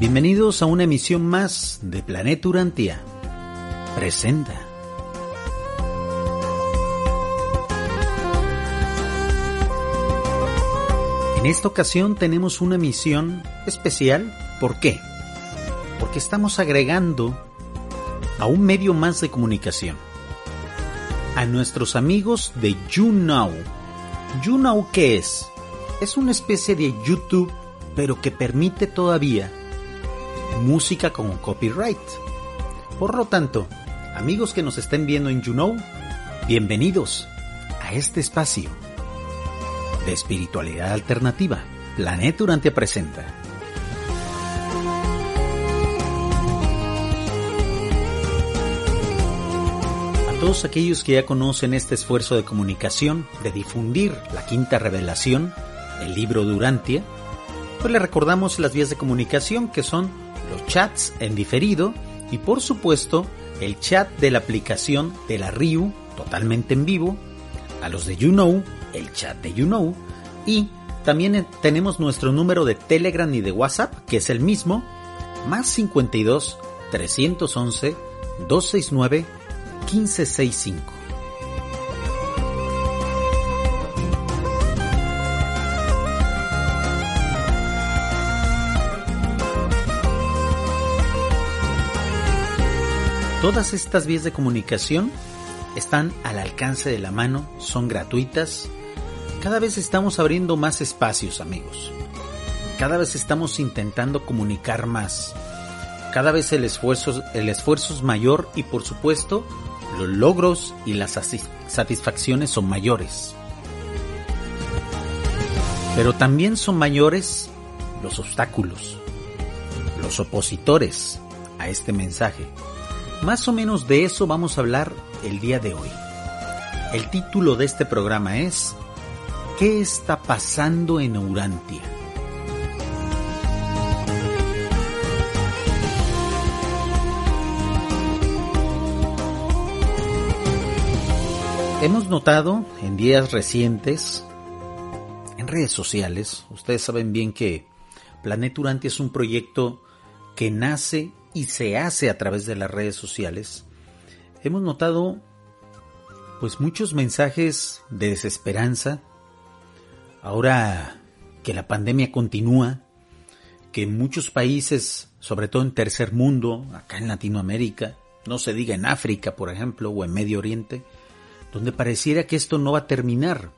Bienvenidos a una emisión más de Planeta Urantia. Presenta. En esta ocasión tenemos una misión especial. ¿Por qué? Porque estamos agregando a un medio más de comunicación. A nuestros amigos de YouNow. YouNow, ¿qué es? Es una especie de YouTube, pero que permite todavía música con copyright. Por lo tanto, amigos que nos estén viendo en YouNow, bienvenidos a este espacio de espiritualidad alternativa. Planeta Urantia presenta. A todos aquellos que ya conocen este esfuerzo de comunicación, de difundir la quinta revelación, el libro Durantia, pues les recordamos las vías de comunicación, que son los chats en diferido y, por supuesto, el chat de la aplicación de la Ryu totalmente en vivo, a los de YouNow, el chat de YouNow, y también tenemos nuestro número de Telegram y de WhatsApp, que es el mismo, más 52 311 269 1565. Todas estas vías de comunicación están al alcance de la mano, son gratuitas. Cada vez estamos abriendo más espacios, amigos. Cada vez estamos intentando comunicar más. Cada vez el esfuerzo es mayor y, por supuesto, los logros y las satisfacciones son mayores. Pero también son mayores los obstáculos, los opositores a este mensaje. Más o menos de eso vamos a hablar el día de hoy. El título de este programa es ¿Qué está pasando en Urantia? Hemos notado en días recientes, en redes sociales, ustedes saben bien que Planeta Urantia es un proyecto que nace y se hace a través de las redes sociales. Hemos notado pues muchos mensajes de desesperanza. Ahora que la pandemia continúa, que en muchos países, sobre todo en tercer mundo, acá en Latinoamérica, no se diga en África, por ejemplo, o en Medio Oriente, donde pareciera que esto no va a terminar,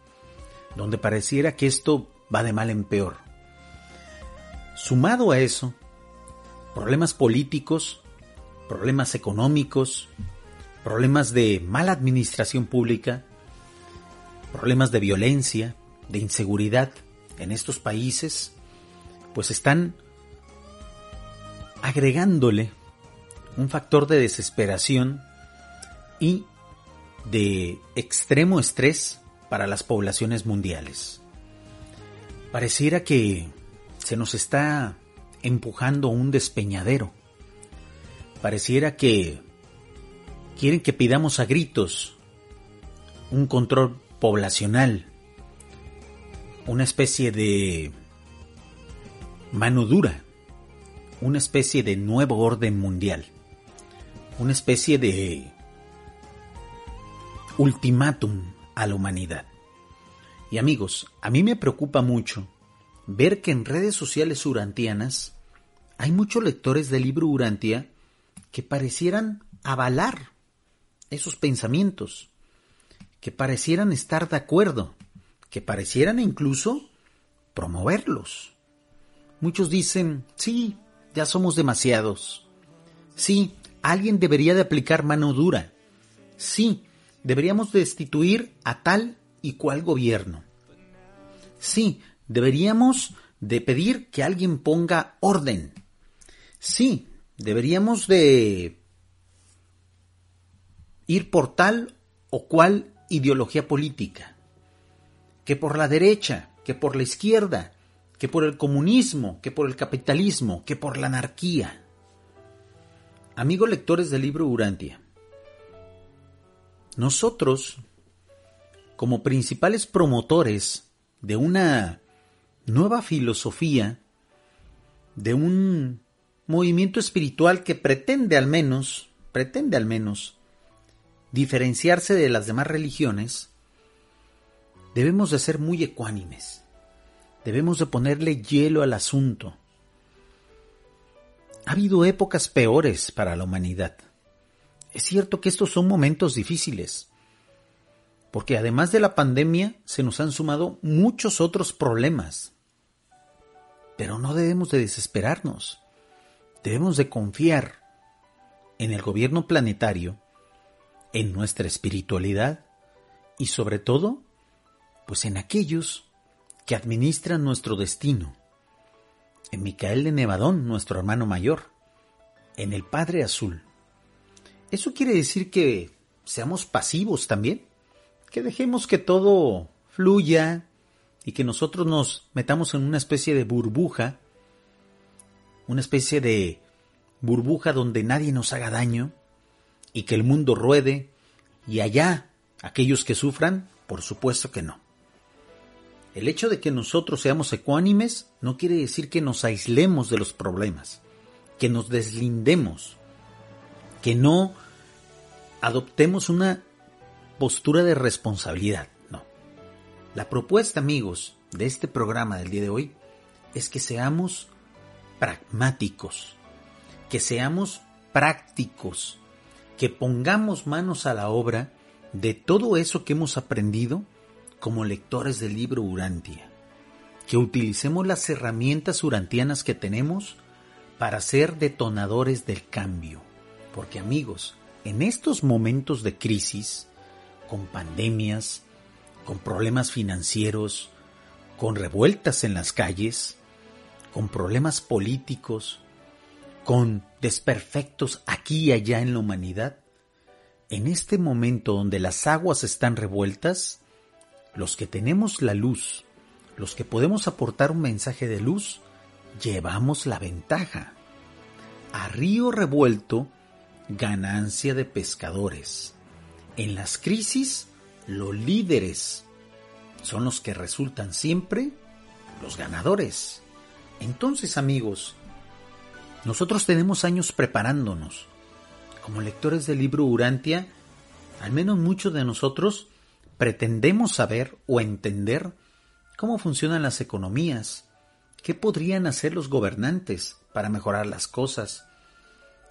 donde pareciera que esto va de mal en peor. Sumado a eso, problemas políticos, problemas económicos, problemas de mala administración pública, problemas de violencia, de inseguridad en estos países, pues están agregándole un factor de desesperación y de extremo estrés para las poblaciones mundiales. Pareciera que se nos está empujando un despeñadero. Pareciera que quieren que pidamos a gritos un control poblacional, una especie de mano dura, una especie de nuevo orden mundial, una especie de ultimátum a la humanidad. Y amigos, a mí me preocupa mucho ver que en redes sociales urantianas hay muchos lectores del libro Urantia que parecieran avalar esos pensamientos que parecieran estar de acuerdo, que parecieran incluso promoverlos. Muchos dicen, sí, ya somos demasiados. Sí, alguien debería de aplicar mano dura. Sí, deberíamos destituir a tal y cual gobierno. Sí, deberíamos de pedir que alguien ponga orden. Sí, deberíamos de ir por tal o cual ideología política. Que por la derecha, que por la izquierda, que por el comunismo, que por el capitalismo, que por la anarquía. Amigos lectores del libro Urantia, nosotros, como principales promotores de una nueva filosofía, de un movimiento espiritual que pretende al menos, diferenciarse de las demás religiones, debemos de ser muy ecuánimes. Debemos de ponerle hielo al asunto. Ha habido épocas peores para la humanidad. Es cierto que estos son momentos difíciles, porque además de la pandemia se nos han sumado muchos otros problemas. Pero no debemos de desesperarnos. Debemos de confiar en el gobierno planetario, en nuestra espiritualidad y sobre todo, pues en aquellos que administran nuestro destino, en Micael de Nevadón, nuestro hermano mayor, en el Padre Azul. ¿Eso quiere decir que seamos pasivos también? Que dejemos que todo fluya y que nosotros nos metamos en una especie de burbuja donde nadie nos haga daño y que el mundo ruede y allá aquellos que sufran, por supuesto que no. El hecho de que nosotros seamos ecuánimes no quiere decir que nos aislemos de los problemas, que nos deslindemos, que no adoptemos una postura de responsabilidad, no. La propuesta, amigos, de este programa del día de hoy es que seamos pragmáticos, que seamos prácticos, que pongamos manos a la obra de todo eso que hemos aprendido como lectores del libro Urantia, que utilicemos las herramientas urantianas que tenemos para ser detonadores del cambio. Porque amigos, en estos momentos de crisis, con pandemias, con problemas financieros, con revueltas en las calles, con problemas políticos, con desperfectos aquí y allá en la humanidad, en este momento donde las aguas están revueltas, los que tenemos la luz, los que podemos aportar un mensaje de luz, llevamos la ventaja. A río revuelto, ganancia de pescadores. En las crisis, los líderes son los que resultan siempre los ganadores. Entonces, amigos, nosotros tenemos años preparándonos. Como lectores del libro Urantia, al menos muchos de nosotros pretendemos saber o entender cómo funcionan las economías, qué podrían hacer los gobernantes para mejorar las cosas,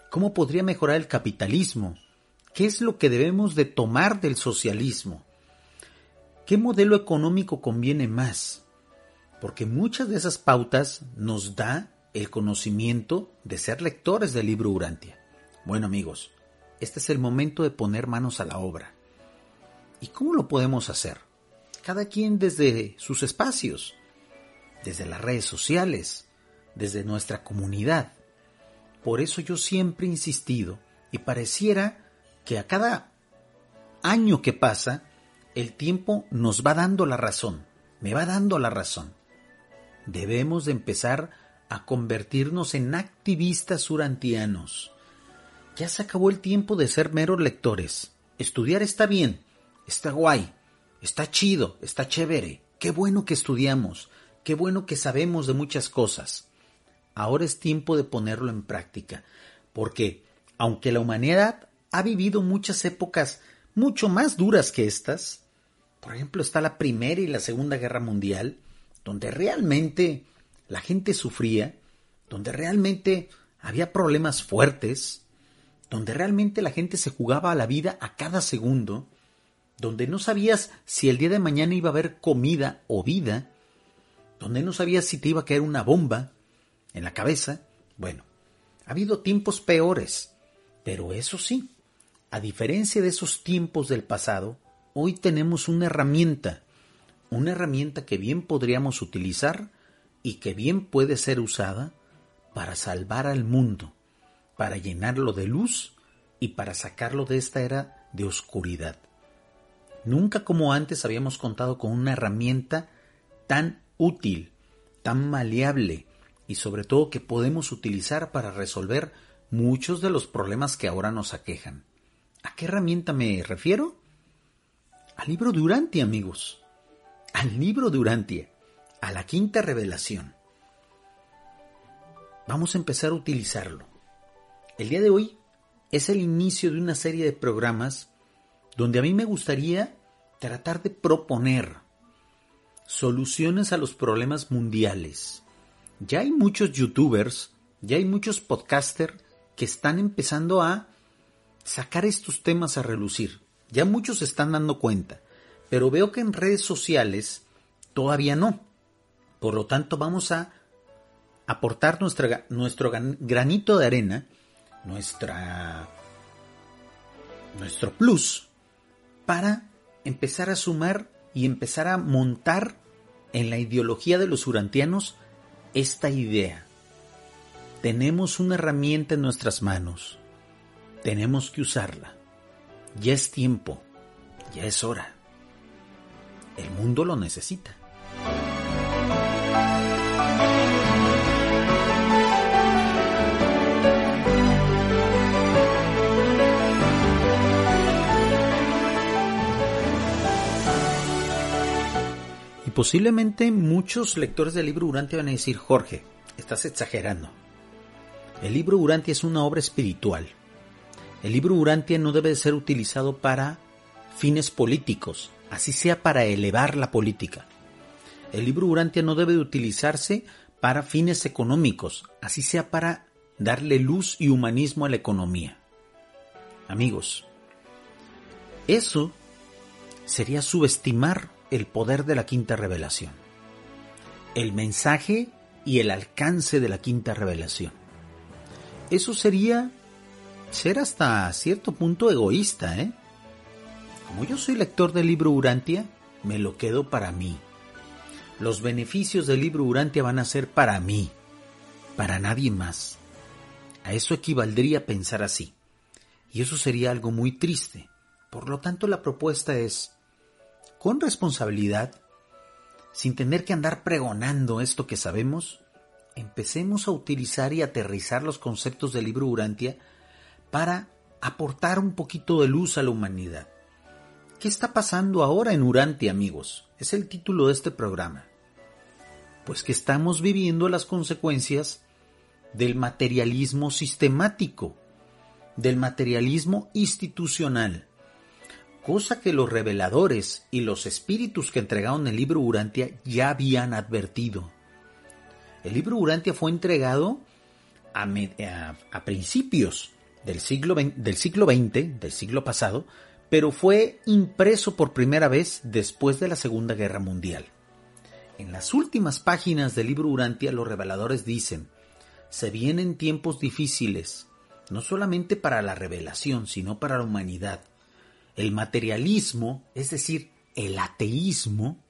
cómo podría mejorar el capitalismo, qué es lo que debemos de tomar del socialismo, qué modelo económico conviene más, porque muchas de esas pautas nos da el conocimiento de ser lectores del libro Urantia. Bueno amigos, este es el momento de poner manos a la obra. ¿Y cómo lo podemos hacer? Cada quien desde sus espacios, desde las redes sociales, desde nuestra comunidad. Por eso yo siempre he insistido y pareciera que a cada año que pasa, el tiempo nos va dando la razón, me va dando la razón. Debemos de empezar a convertirnos en activistas urantianos. Ya se acabó el tiempo de ser meros lectores. Estudiar está bien. Está guay, está chido, está chévere, qué bueno que estudiamos, qué bueno que sabemos de muchas cosas. Ahora es tiempo de ponerlo en práctica, porque aunque la humanidad ha vivido muchas épocas mucho más duras que estas, por ejemplo está la Primera y la Segunda Guerra Mundial, donde realmente la gente sufría, donde realmente había problemas fuertes, donde realmente la gente se jugaba a la vida a cada segundo, donde no sabías si el día de mañana iba a haber comida o vida, donde no sabías si te iba a caer una bomba en la cabeza. Bueno, ha habido tiempos peores, pero eso sí, a diferencia de esos tiempos del pasado, hoy tenemos una herramienta que bien podríamos utilizar y que bien puede ser usada para salvar al mundo, para llenarlo de luz y para sacarlo de esta era de oscuridad. Nunca como antes habíamos contado con una herramienta tan útil, tan maleable y sobre todo que podemos utilizar para resolver muchos de los problemas que ahora nos aquejan. ¿A qué herramienta me refiero? Al libro de Urantia, amigos. Al libro de Urantia, a la quinta revelación. Vamos a empezar a utilizarlo. El día de hoy es el inicio de una serie de programas donde a mí me gustaría tratar de proponer soluciones a los problemas mundiales. Ya hay muchos youtubers, ya hay muchos podcasters que están empezando a sacar estos temas a relucir. Ya muchos se están dando cuenta, pero veo que en redes sociales todavía no. Por lo tanto, vamos a aportar nuestro granito de arena, nuestro plus, para empezar a sumar y empezar a montar en la ideología de los urantianos esta idea. Tenemos una herramienta en nuestras manos, tenemos que usarla. Ya es tiempo, ya es hora. El mundo lo necesita. Posiblemente muchos lectores del libro Urantia van a decir: Jorge, estás exagerando. El libro Urantia es una obra espiritual. El libro Urantia no debe ser utilizado para fines políticos, así sea para elevar la política. El libro Urantia no debe utilizarse para fines económicos, así sea para darle luz y humanismo a la economía. Amigos, eso sería subestimar el poder de la quinta revelación, el mensaje y el alcance de la quinta revelación. Eso sería ser hasta cierto punto egoísta, ¿eh? Como yo soy lector del libro Urantia, me lo quedo para mí. Los beneficios del libro Urantia van a ser para mí, para nadie más. A eso equivaldría pensar así. Y eso sería algo muy triste. Por lo tanto, la propuesta es: con responsabilidad, sin tener que andar pregonando esto que sabemos, empecemos a utilizar y aterrizar los conceptos del libro Urantia para aportar un poquito de luz a la humanidad. ¿Qué está pasando ahora en Urantia, amigos? Es el título de este programa. Pues que estamos viviendo las consecuencias del materialismo sistemático, del materialismo institucional. Cosa que los reveladores y los espíritus que entregaron el libro Urantia ya habían advertido. El libro Urantia fue entregado a principios del siglo XX, del siglo pasado, pero fue impreso por primera vez después de la Segunda Guerra Mundial. En las últimas páginas del libro Urantia, los reveladores dicen: se vienen tiempos difíciles, no solamente para la revelación, sino para la humanidad. El materialismo, es decir, el ateísmo,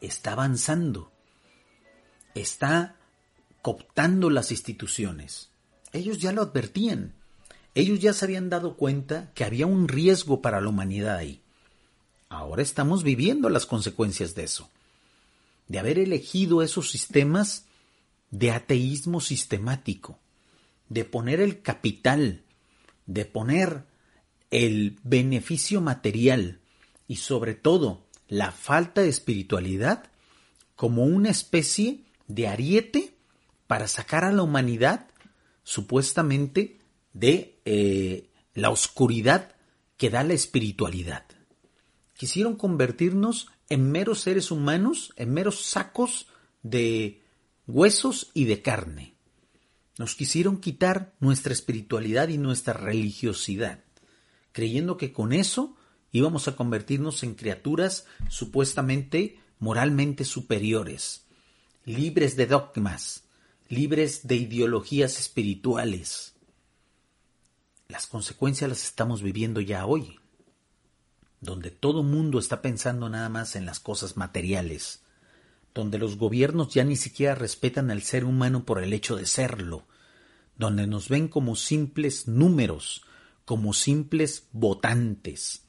está avanzando, está cooptando las instituciones. Ellos ya lo advertían, ellos ya se habían dado cuenta que había un riesgo para la humanidad ahí. Ahora estamos viviendo las consecuencias de eso, de haber elegido esos sistemas de ateísmo sistemático, de poner el capital, de poner el beneficio material y sobre todo la falta de espiritualidad como una especie de ariete para sacar a la humanidad supuestamente de la oscuridad que da la espiritualidad. Quisieron convertirnos en meros seres humanos, en meros sacos de huesos y de carne. Nos quisieron quitar nuestra espiritualidad y nuestra religiosidad, creyendo que con eso íbamos a convertirnos en criaturas supuestamente moralmente superiores, libres de dogmas, libres de ideologías espirituales. Las consecuencias las estamos viviendo ya hoy, donde todo mundo está pensando nada más en las cosas materiales, donde los gobiernos ya ni siquiera respetan al ser humano por el hecho de serlo, donde nos ven como simples números, como simples votantes,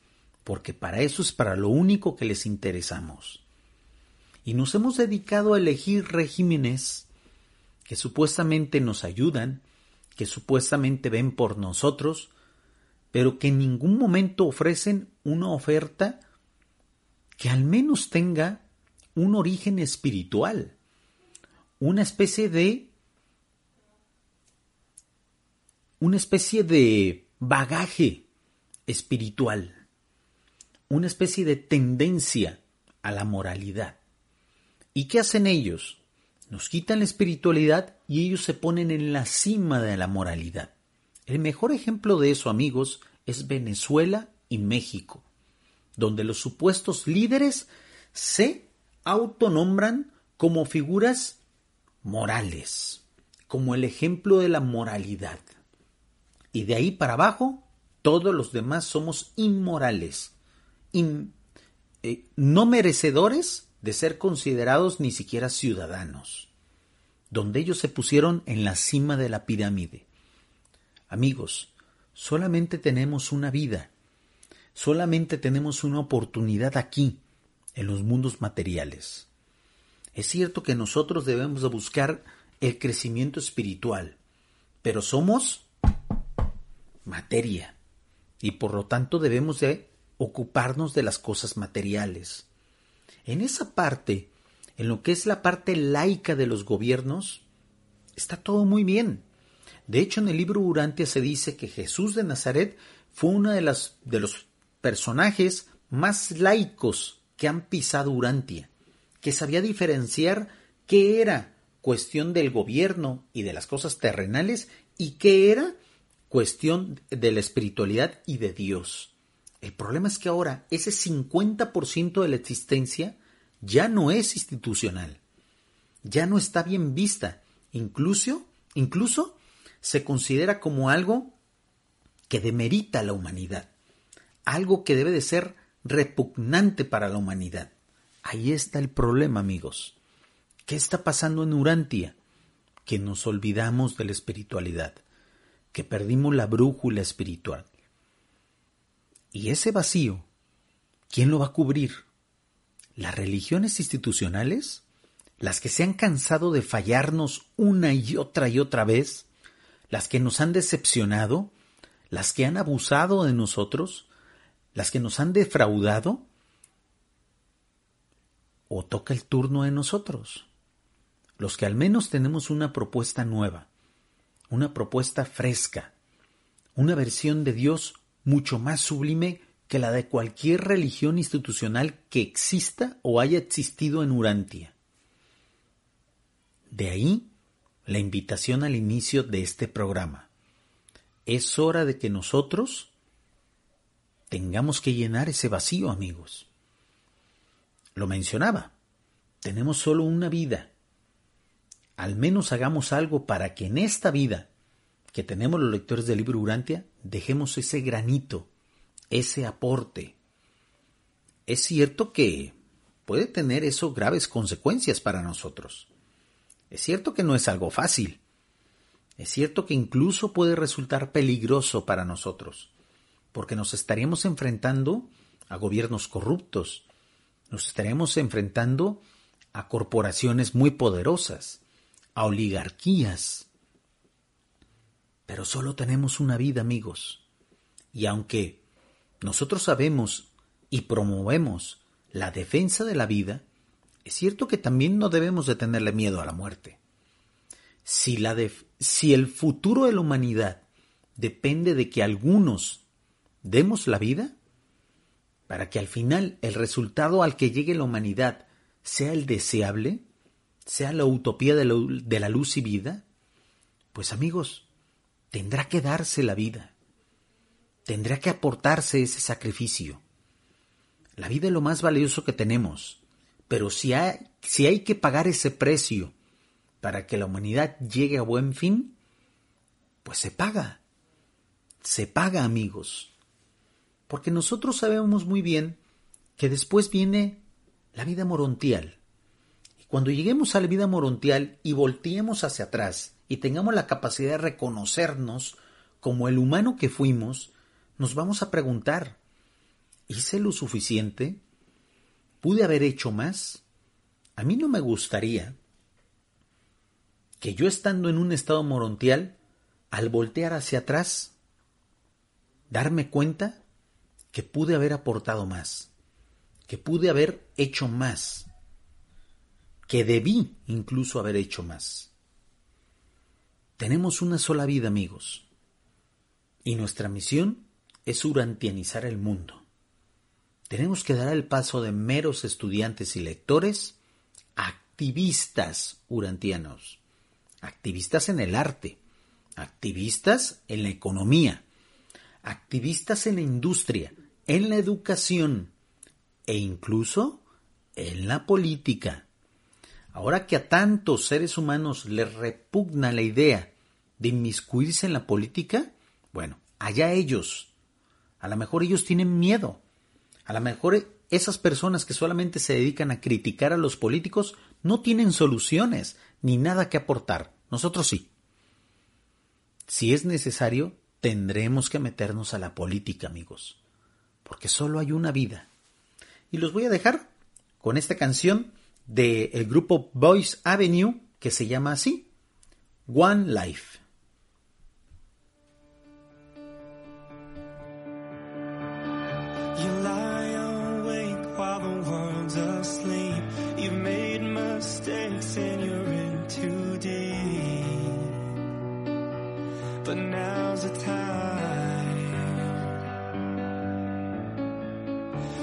porque para eso es para lo único que les interesamos. Y nos hemos dedicado a elegir regímenes que supuestamente nos ayudan, que supuestamente ven por nosotros, pero que en ningún momento ofrecen una oferta que al menos tenga un origen espiritual, una especie de bagaje espiritual, una especie de tendencia a la moralidad. ¿Y qué hacen ellos? Nos quitan la espiritualidad y ellos se ponen en la cima de la moralidad. El mejor ejemplo de eso, amigos, es Venezuela y México, donde los supuestos líderes se autonombran como figuras morales, como el ejemplo de la moralidad. Y de ahí para abajo, todos los demás somos inmorales, no merecedores de ser considerados ni siquiera ciudadanos, donde ellos se pusieron en la cima de la pirámide. Amigos, solamente tenemos una vida, solamente tenemos una oportunidad aquí, en los mundos materiales. Es cierto que nosotros debemos de buscar el crecimiento espiritual, pero somos materia y por lo tanto debemos de ocuparnos de las cosas materiales. En esa parte, en lo que es la parte laica de los gobiernos, está todo muy bien. De hecho, en el libro Durantia se dice que Jesús de Nazaret fue uno de los personajes más laicos que han pisado Urantia, que sabía diferenciar qué era cuestión del gobierno y de las cosas terrenales y qué era cuestión de la espiritualidad y de Dios. El problema es que ahora ese 50% de la existencia ya no es institucional, ya no está bien vista, incluso se considera como algo que demerita a la humanidad, algo que debe de ser repugnante para la humanidad. Ahí está el problema, amigos. ¿Qué está pasando en Urantia? Que nos olvidamos de la espiritualidad, que perdimos la brújula espiritual. Y ese vacío, ¿quién lo va a cubrir? ¿Las religiones institucionales? ¿Las que se han cansado de fallarnos una y otra vez? ¿Las que nos han decepcionado? ¿Las que han abusado de nosotros? ¿Las que nos han defraudado? ¿O toca el turno de nosotros, los que al menos tenemos una propuesta nueva, una propuesta fresca, una versión de Dios mucho más sublime que la de cualquier religión institucional que exista o haya existido en Urantia? De ahí la invitación al inicio de este programa. Es hora de que nosotros tengamos que llenar ese vacío, amigos. Lo mencionaba, tenemos solo una vida. Al menos hagamos algo para que en esta vida que tenemos los lectores del libro Urantia, dejemos ese granito, ese aporte. Es cierto que puede tener eso graves consecuencias para nosotros. Es cierto que no es algo fácil. Es cierto que incluso puede resultar peligroso para nosotros, porque nos estaríamos enfrentando a gobiernos corruptos, nos estaremos enfrentando a corporaciones muy poderosas, a oligarquías. Pero solo tenemos una vida, amigos, y aunque nosotros sabemos y promovemos la defensa de la vida, es cierto que también no debemos de tenerle miedo a la muerte. Si el futuro de la humanidad depende de que algunos demos la vida para que al final el resultado al que llegue la humanidad sea el deseable, sea la utopía de la luz y vida, Pues amigos, tendrá que darse la vida, tendrá que aportarse ese sacrificio. La vida es lo más valioso que tenemos, pero si hay que pagar ese precio para que la humanidad llegue a buen fin, pues se paga amigos. Porque nosotros sabemos muy bien que después viene la vida morontial. Y cuando lleguemos a la vida morontial y volteemos hacia atrás y tengamos la capacidad de reconocernos como el humano que fuimos, nos vamos a preguntar, ¿hice lo suficiente? ¿Pude haber hecho más? A mí no me gustaría que yo, estando en un estado morontial, al voltear hacia atrás, darme cuenta que pude haber aportado más, que pude haber hecho más, que debí incluso haber hecho más. Tenemos una sola vida, amigos, y nuestra misión es urantianizar el mundo. Tenemos que dar el paso de meros estudiantes y lectores a activistas urantianos, activistas en el arte, activistas en la economía, activistas en la industria, en la educación e incluso en la política. Ahora que a tantos seres humanos les repugna la idea de inmiscuirse en la política, bueno, allá ellos. A lo mejor ellos tienen miedo. A lo mejor esas personas que solamente se dedican a criticar a los políticos no tienen soluciones ni nada que aportar. Nosotros sí. Si es necesario, tendremos que meternos a la política, amigos, porque solo hay una vida. Y los voy a dejar con esta canción del grupo Boyce Avenue que se llama así, One Life. But now's the time.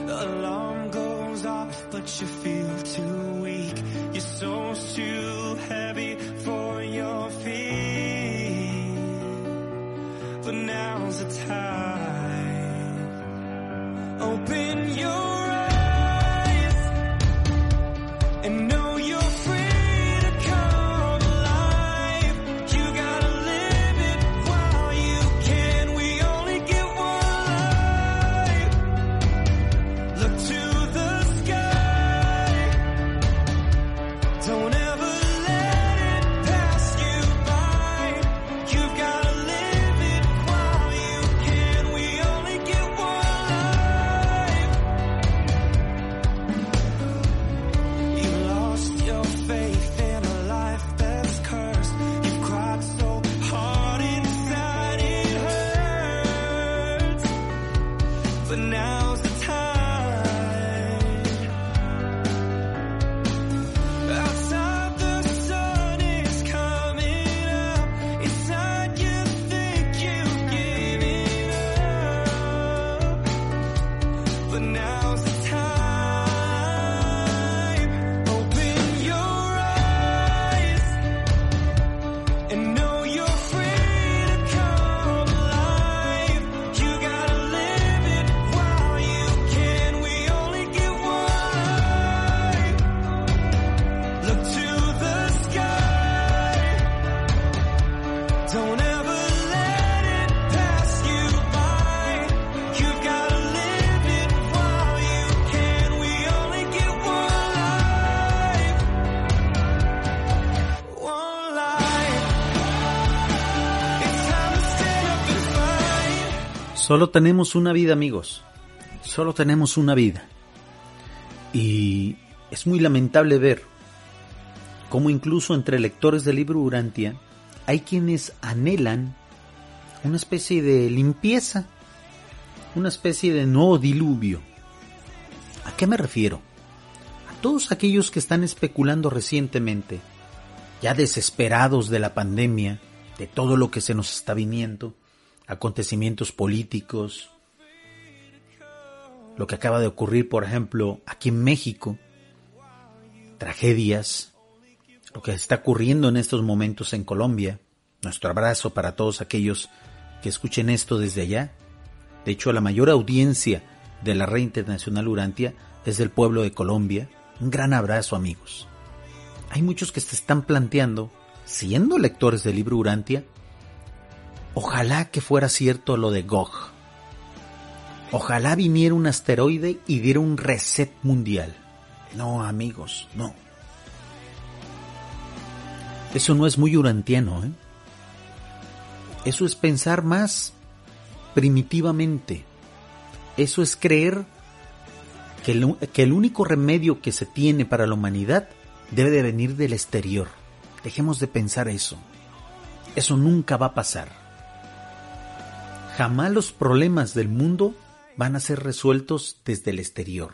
The alarm goes off, but you feel too weak. Your soul's too heavy for your feet. But now's the time. Open your eyes and know you're free. Solo tenemos una vida, amigos. Solo tenemos una vida. Y es muy lamentable ver cómo incluso entre lectores del libro Durantia hay quienes anhelan una especie de limpieza, una especie de nuevo diluvio. ¿A qué me refiero? A todos aquellos que están especulando recientemente, ya desesperados de la pandemia, de todo lo que se nos está viniendo, acontecimientos políticos, lo que acaba de ocurrir, por ejemplo, aquí en México, tragedias, lo que está ocurriendo en estos momentos en Colombia, Nuestro abrazo para todos aquellos que escuchen esto desde allá. De hecho, la mayor audiencia de la Red Internacional Urantia es del pueblo de Colombia. Un gran abrazo, amigos. Hay muchos que se están planteando, siendo lectores del libro Urantia, ojalá que fuera cierto lo de Gogh. Ojalá viniera un asteroide y diera un reset mundial. No, amigos, no. Eso no es muy urantiano, ¿eh? Eso es pensar más primitivamente. Eso es creer que el único remedio que se tiene para la humanidad debe de venir del exterior. Dejemos de pensar eso. Eso nunca va a pasar. Jamás los problemas del mundo van a ser resueltos desde el exterior.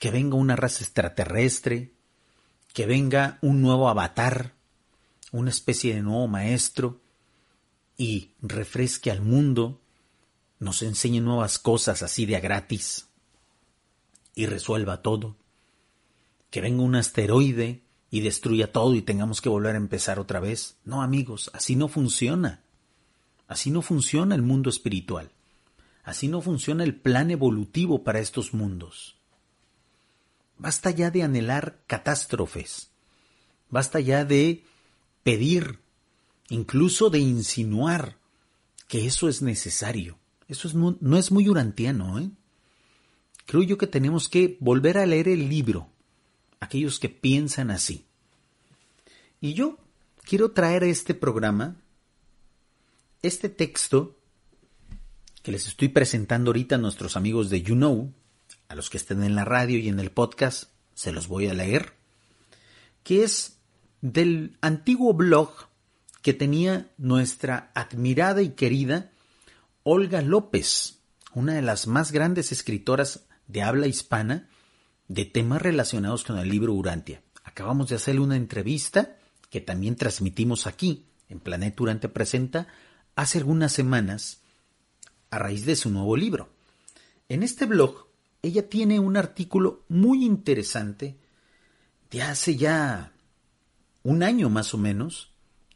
Que venga una raza extraterrestre, que venga un nuevo avatar, una especie de nuevo maestro y refresque al mundo, nos enseñe nuevas cosas así de a gratis y resuelva todo. Que venga un asteroide y destruya todo y tengamos que volver a empezar otra vez. No, amigos, así no funciona. Así no funciona el mundo espiritual. Así no funciona el plan evolutivo para estos mundos. Basta ya de anhelar catástrofes. Basta ya de pedir, incluso de insinuar que eso es necesario. No es muy urantiano, ¿eh? Creo yo que tenemos que volver a leer el libro, aquellos que piensan así. Y yo quiero traer a este programa, este texto que les estoy presentando ahorita a nuestros amigos de YouNow. A los que estén en la radio y en el podcast, se los voy a leer, que es del antiguo blog que tenía nuestra admirada y querida Olga López, una de las más grandes escritoras de habla hispana de temas relacionados con el libro Urantia. Acabamos de hacerle una entrevista que también transmitimos aquí, en Planeta Urantia Presenta, hace algunas semanas, a raíz de su nuevo libro. En este blog, ella tiene un artículo muy interesante de hace ya un año más o menos,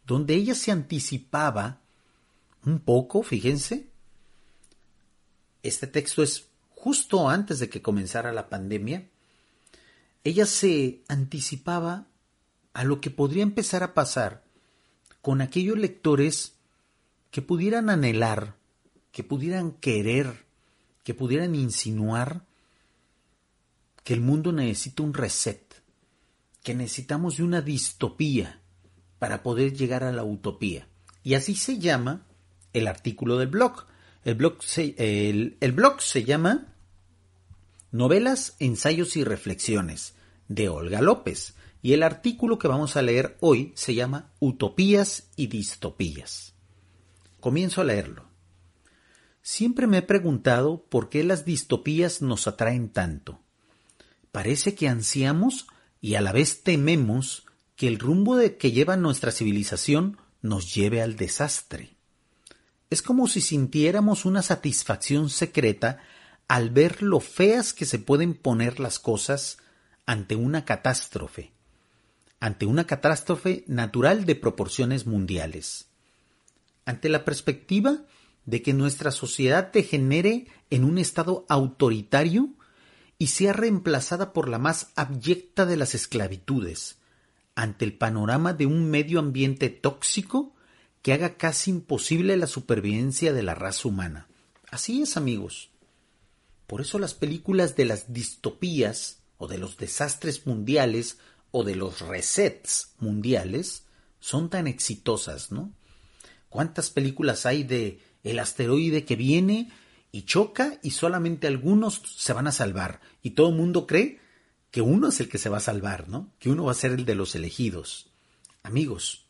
donde ella se anticipaba un poco, fíjense. Este texto es justo antes de que comenzara la pandemia. Ella se anticipaba a lo que podría empezar a pasar con aquellos lectores que pudieran anhelar, que pudieran querer, que pudieran insinuar que el mundo necesita un reset, que necesitamos de una distopía para poder llegar a la utopía. Y así se llama el artículo del blog. El blog se llama Novelas, Ensayos y Reflexiones de Olga López. Y el artículo que vamos a leer hoy se llama Utopías y Distopías. Comienzo a leerlo. Siempre me he preguntado por qué las distopías nos atraen tanto. Parece que ansiamos y a la vez tememos que el rumbo que lleva nuestra civilización nos lleve al desastre. Es como si sintiéramos una satisfacción secreta al ver lo feas que se pueden poner las cosas ante una catástrofe natural de proporciones mundiales. Ante la perspectiva de que nuestra sociedad degenere en un estado autoritario y sea reemplazada por la más abyecta de las esclavitudes, ante el panorama de un medio ambiente tóxico que haga casi imposible la supervivencia de la raza humana. Así es, amigos. Por eso las películas de las distopías o de los desastres mundiales o de los resets mundiales son tan exitosas, ¿no? ¿Cuántas películas hay de el asteroide que viene y choca y solamente algunos se van a salvar? Y todo el mundo cree que uno es el que se va a salvar, ¿no? Que uno va a ser el de los elegidos. Amigos,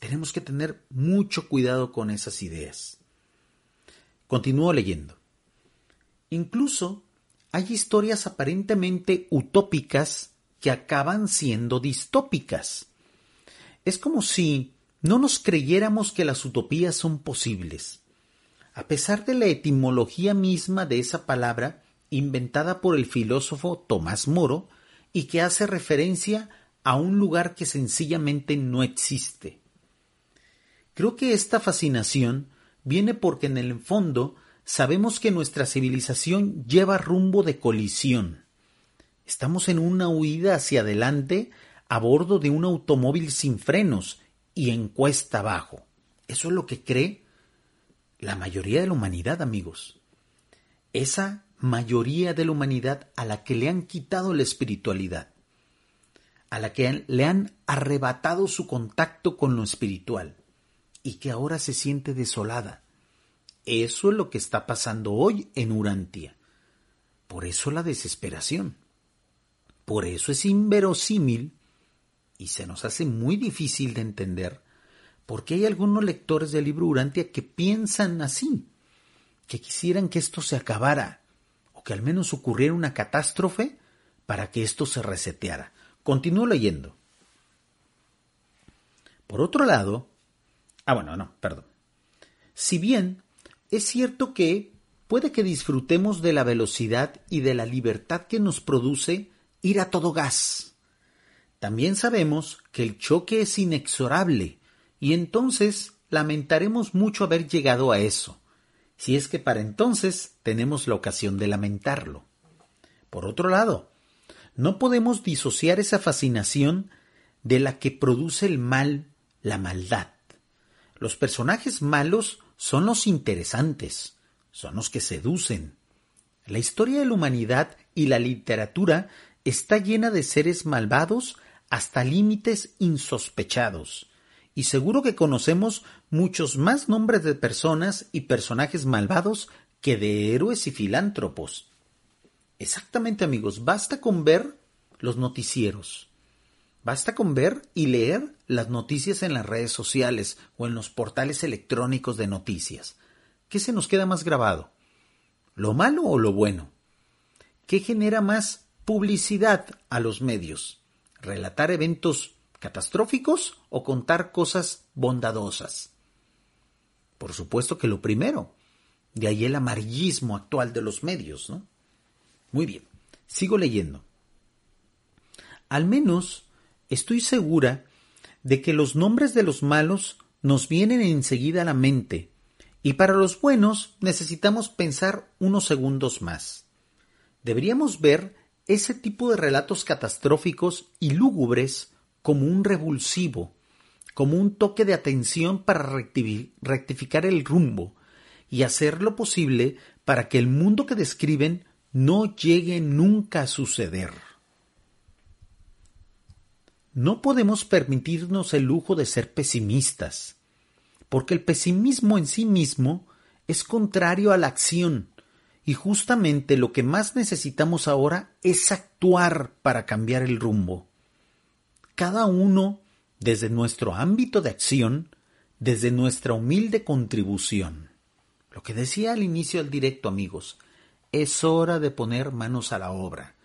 tenemos que tener mucho cuidado con esas ideas. Continúo leyendo. Incluso hay historias aparentemente utópicas que acaban siendo distópicas. Es como si no nos creyéramos que las utopías son posibles. A pesar de la etimología misma de esa palabra, inventada por el filósofo Tomás Moro, y que hace referencia a un lugar que sencillamente no existe. Creo que esta fascinación viene porque en el fondo sabemos que nuestra civilización lleva rumbo de colisión. Estamos en una huida hacia adelante a bordo de un automóvil sin frenos y en cuesta abajo. Eso es lo que cree la mayoría de la humanidad, amigos. Esa mayoría de la humanidad a la que le han quitado la espiritualidad, a la que le han arrebatado su contacto con lo espiritual y que ahora se siente desolada. Eso es lo que está pasando hoy en Urantia. Por eso la desesperación. Por eso es inverosímil y se nos hace muy difícil de entender porque hay algunos lectores del libro Urantia que piensan así, que quisieran que esto se acabara o que al menos ocurriera una catástrofe para que esto se reseteara. Continúo leyendo. Por otro lado, si bien es cierto que puede que disfrutemos de la velocidad y de la libertad que nos produce ir a todo gas, también sabemos que el choque es inexorable y entonces lamentaremos mucho haber llegado a eso, si es que para entonces tenemos la ocasión de lamentarlo. Por otro lado, no podemos disociar esa fascinación de la que produce el mal, la maldad. Los personajes malos son los interesantes, son los que seducen. La historia de la humanidad y la literatura está llena de seres malvados hasta límites insospechados, y seguro que conocemos muchos más nombres de personas y personajes malvados que de héroes y filántropos. Exactamente, amigos, basta con ver los noticieros. Basta con ver y leer las noticias en las redes sociales o en los portales electrónicos de noticias. ¿Qué se nos queda más grabado? ¿Lo malo o lo bueno? ¿Qué genera más publicidad a los medios? ¿Relatar eventos catastróficos o contar cosas bondadosas? Por supuesto que lo primero. De ahí el amarillismo actual de los medios, ¿no? Muy bien, sigo leyendo. Al menos estoy segura de que los nombres de los malos nos vienen enseguida a la mente y para los buenos necesitamos pensar unos segundos más. Deberíamos ver ese tipo de relatos catastróficos y lúgubres como un revulsivo, como un toque de atención para rectificar el rumbo y hacer lo posible para que el mundo que describen no llegue nunca a suceder. No podemos permitirnos el lujo de ser pesimistas, porque el pesimismo en sí mismo es contrario a la acción, y justamente lo que más necesitamos ahora es actuar para cambiar el rumbo. Cada uno desde nuestro ámbito de acción, desde nuestra humilde contribución. Lo que decía al inicio del directo, amigos, es hora de poner manos a la obra.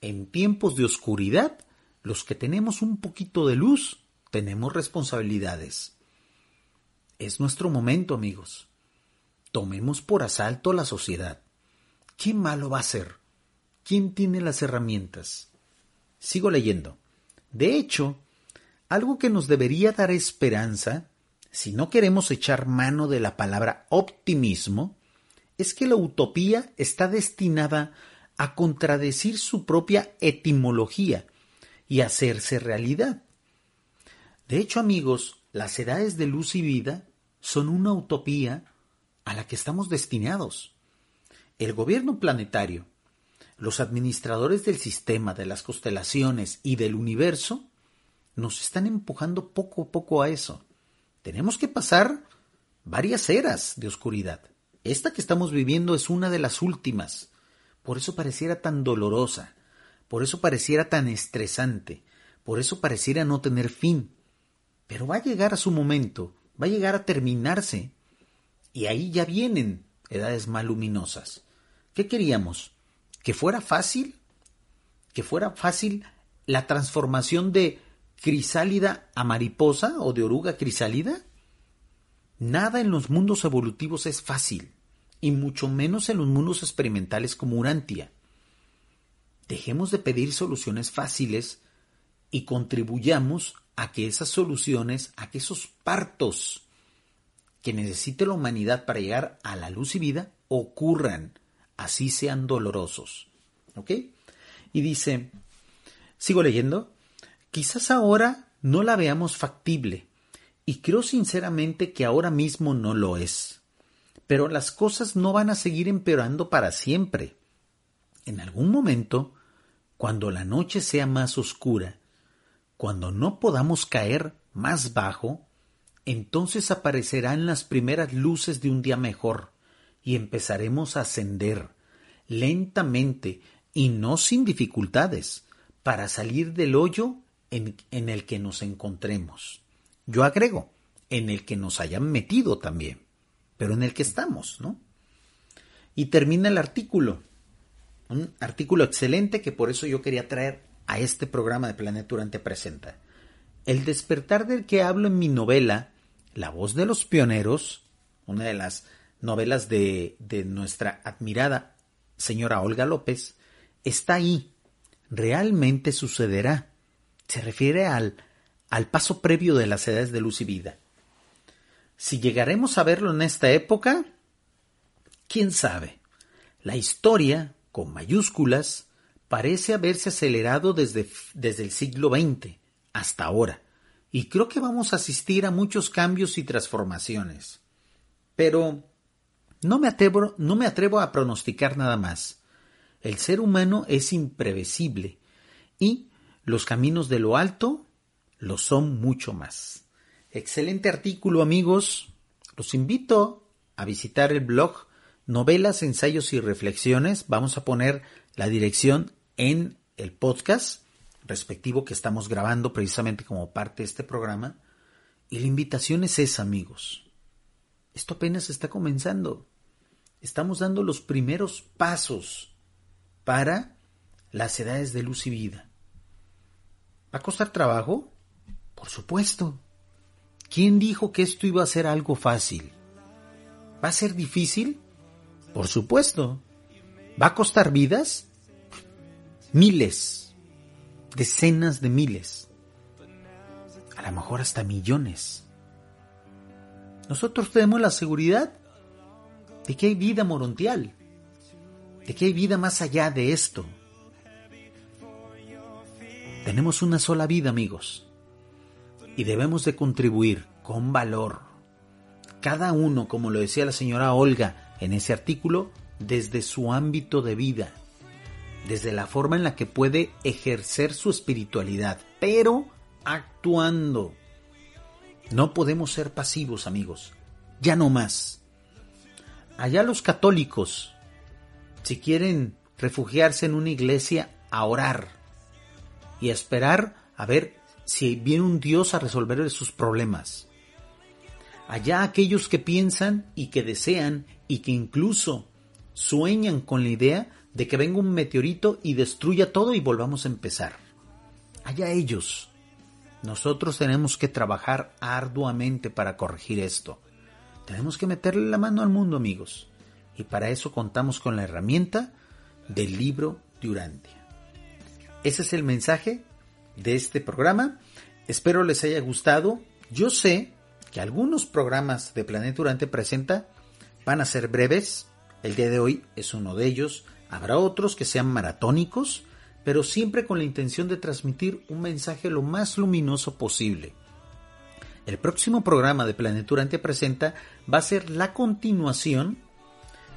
En tiempos de oscuridad, los que tenemos un poquito de luz, tenemos responsabilidades. Es nuestro momento, amigos. Tomemos por asalto la sociedad. ¿Qué malo va a ser? ¿Quién tiene las herramientas? Sigo leyendo. De hecho, algo que nos debería dar esperanza, si no queremos echar mano de la palabra optimismo, es que la utopía está destinada a contradecir su propia etimología y hacerse realidad. De hecho, amigos, las edades de luz y vida son una utopía a la que estamos destinados. El gobierno planetario, los administradores del sistema, de las constelaciones y del universo, nos están empujando poco a poco a eso. Tenemos que pasar varias eras de oscuridad. Esta que estamos viviendo es una de las últimas. Por eso pareciera tan dolorosa. Por eso pareciera tan estresante, por eso pareciera no tener fin. Pero va a llegar a su momento, va a llegar a terminarse. Y ahí ya vienen edades más luminosas. ¿Qué queríamos? ¿Que fuera fácil? ¿Que fuera fácil la transformación de crisálida a mariposa o de oruga a crisálida? Nada en los mundos evolutivos es fácil, y mucho menos en los mundos experimentales como Urantia. Dejemos de pedir soluciones fáciles y contribuyamos a que esas soluciones, a que esos partos que necesite la humanidad para llegar a la luz y vida ocurran, así sean dolorosos. ¿Ok? Y dice, sigo leyendo, quizás ahora no la veamos factible y creo sinceramente que ahora mismo no lo es, pero las cosas no van a seguir empeorando para siempre. En algún momento, cuando la noche sea más oscura, cuando no podamos caer más bajo, entonces aparecerán las primeras luces de un día mejor y empezaremos a ascender lentamente y no sin dificultades para salir del hoyo en el que nos encontremos. Yo agrego, en el que nos hayan metido también, pero en el que estamos, ¿no? Y termina el artículo. Un artículo excelente que por eso yo quería traer a este programa de Planeta Urantia Presenta. El despertar del que hablo en mi novela, La voz de los pioneros, una de las novelas de nuestra admirada señora Olga López, está ahí. Realmente sucederá. Se refiere al paso previo de las edades de luz y vida. Si llegaremos a verlo en esta época, quién sabe. La historia, con mayúsculas, parece haberse acelerado desde el siglo XX hasta ahora, y creo que vamos a asistir a muchos cambios y transformaciones. Pero no me atrevo a pronosticar nada más. El ser humano es imprevisible, y los caminos de lo alto lo son mucho más. Excelente artículo, amigos. Los invito a visitar el blog Novelas, Ensayos y Reflexiones. Vamos a poner la dirección en el podcast respectivo que estamos grabando precisamente como parte de este programa. Y la invitación es esa, amigos. Esto apenas está comenzando. Estamos dando los primeros pasos para las edades de luz y vida. ¿Va a costar trabajo? Por supuesto. ¿Quién dijo que esto iba a ser algo fácil? ¿Va a ser difícil? Por supuesto. ¿Va a costar vidas? Miles, decenas de miles, a lo mejor hasta millones. Nosotros tenemos la seguridad de que hay vida morontial, de que hay vida más allá de esto. Tenemos una sola vida, amigos, y debemos de contribuir con valor. Cada uno, como lo decía la señora Olga en ese artículo, desde su ámbito de vida, desde la forma en la que puede ejercer su espiritualidad, pero actuando. No podemos ser pasivos, amigos, ya no más. Allá los católicos, si quieren refugiarse en una iglesia a orar y a esperar a ver si viene un Dios a resolver sus problemas. Allá aquellos que piensan y que desean y que incluso sueñan con la idea de que venga un meteorito y destruya todo y volvamos a empezar. Allá ellos. Nosotros tenemos que trabajar arduamente para corregir esto. Tenemos que meterle la mano al mundo, amigos. Y para eso contamos con la herramienta del libro de Urantia. Ese es el mensaje de este programa. Espero les haya gustado. Yo sé que algunos programas de Planeta Urantia Presenta van a ser breves. El día de hoy es uno de ellos. Habrá otros que sean maratónicos, pero siempre con la intención de transmitir un mensaje lo más luminoso posible. El próximo programa de Planeta Urantia Presenta va a ser la continuación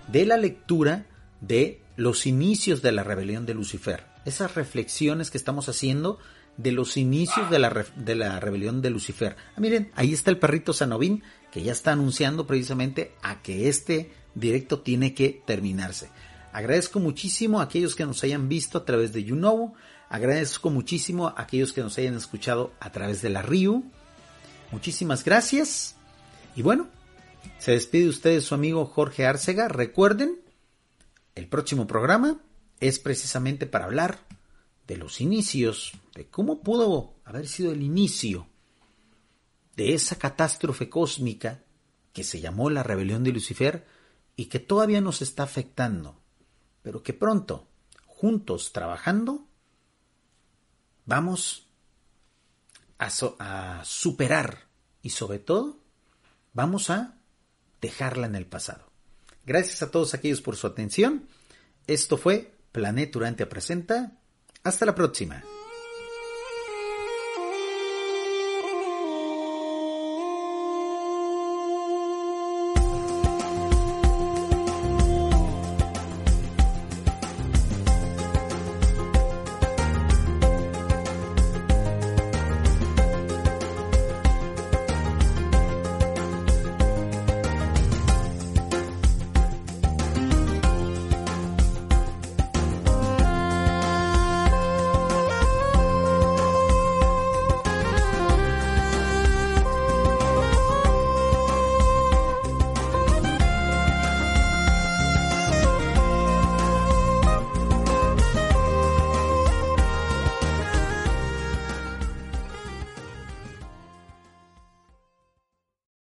de la lectura de los inicios de la rebelión de Lucifer. Esas reflexiones que estamos haciendo de los inicios de la rebelión de Lucifer. Ah, miren, ahí está el perrito Sanovín, que ya está anunciando precisamente a que este directo tiene que terminarse. Agradezco muchísimo a aquellos que nos hayan visto a través de YouNow. Agradezco muchísimo a aquellos que nos hayan escuchado a través de la Riu. Muchísimas gracias. Y bueno, se despide de ustedes su amigo Jorge Arcega. Recuerden, el próximo programa es precisamente para hablar de los inicios, de cómo pudo haber sido el inicio de esa catástrofe cósmica que se llamó la rebelión de Lucifer y que todavía nos está afectando. Pero que pronto, juntos trabajando, vamos a superar y sobre todo vamos a dejarla en el pasado. Gracias a todos aquellos por su atención. Esto fue Planeta Urantia Presenta. Hasta la próxima.